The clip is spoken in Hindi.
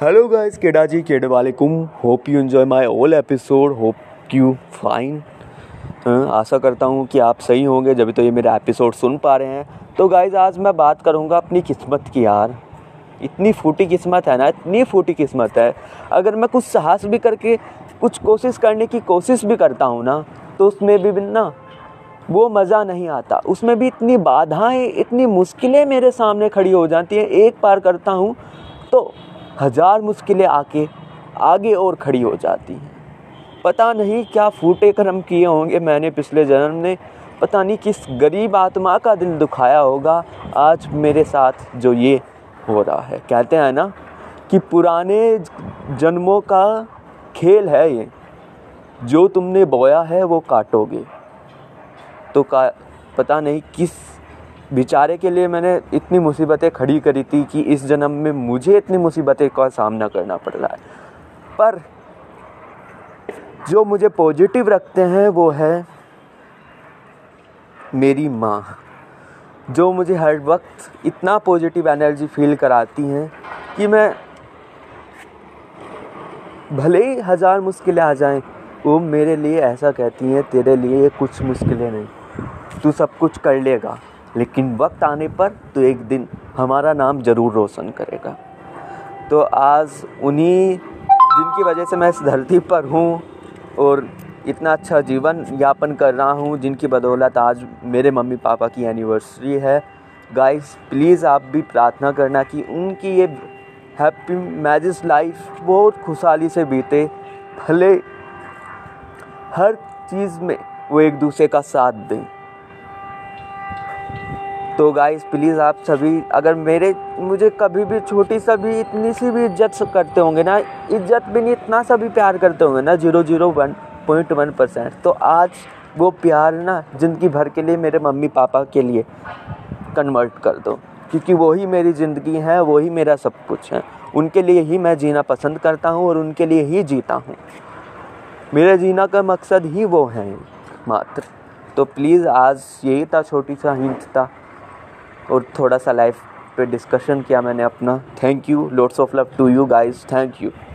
हेलो गाइस, केडा जी केडे वालेकुम। Hope you enjoy my all episode. Hope you fine. आशा करता हूँ कि आप सही होंगे जब तो ये मेरा एपिसोड सुन पा रहे हैं। तो गाइस, आज मैं बात करूँगा अपनी किस्मत की। यार इतनी फूटी किस्मत है ना, इतनी फूटी किस्मत है। अगर मैं कुछ साहस भी करके कुछ कोशिश करने की कोशिश भी करता हूँ ना, तो उसमें भी ना वो मज़ा नहीं आता। उसमें भी इतनी बाधाएँ, इतनी मुश्किलें मेरे सामने खड़ी हो जाती हैं। एक पार करता हूँ तो हज़ार मुश्किलें आके आगे और खड़ी हो जाती हैं। पता नहीं क्या फूटे कर्म किए होंगे मैंने पिछले जन्म में। पता नहीं किस गरीब आत्मा का दिल दुखाया होगा आज मेरे साथ जो ये हो रहा है। कहते हैं ना कि पुराने जन्मों का खेल है ये, जो तुमने बोया है वो काटोगे। तो पता नहीं किस बेचारे के लिए मैंने इतनी मुसीबतें खड़ी करी थी कि इस जन्म में मुझे इतनी मुसीबतें का सामना करना पड़ रहा है। पर जो मुझे पॉजिटिव रखते हैं वो है मेरी माँ, जो मुझे हर वक्त इतना पॉजिटिव एनर्जी फील कराती हैं कि मैं भले ही हज़ार मुश्किलें आ जाएं, वो मेरे लिए ऐसा कहती हैं, तेरे लिए कुछ मुश्किलें नहीं, तू सब कुछ कर लेगा, लेकिन वक्त आने पर तो एक दिन हमारा नाम ज़रूर रोशन करेगा। तो आज उन्हीं जिनकी वजह से मैं इस धरती पर हूँ और इतना अच्छा जीवन यापन कर रहा हूँ, जिनकी बदौलत आज मेरे मम्मी पापा की एनिवर्सरी है। गाइस प्लीज़ आप भी प्रार्थना करना कि उनकी ये हैप्पी मैजिस लाइफ बहुत खुशहाली से बीते। भले हर चीज़ में वो एक दूसरे का साथ दें। तो गाइस प्लीज़ आप सभी, अगर मुझे कभी भी छोटी सा भी इतनी सी भी इज्जत करते होंगे ना, इज्जत भी नहीं, इतना सा भी प्यार करते होंगे ना, 0.01%, तो आज वो प्यार ना ज़िंदगी भर के लिए मेरे मम्मी पापा के लिए कन्वर्ट कर दो, क्योंकि वही मेरी ज़िंदगी है, वही मेरा सब कुछ है। उनके लिए ही मैं जीना पसंद करता हूँ और उनके लिए ही जीता हूँ। मेरे जीना का मकसद ही वो है मात्र। तो प्लीज़ आज यही था, छोटी सा हिंट था और थोड़ा सा लाइफ पे डिस्कशन किया मैंने अपना। Thank you, lots of love to you guys, thank you.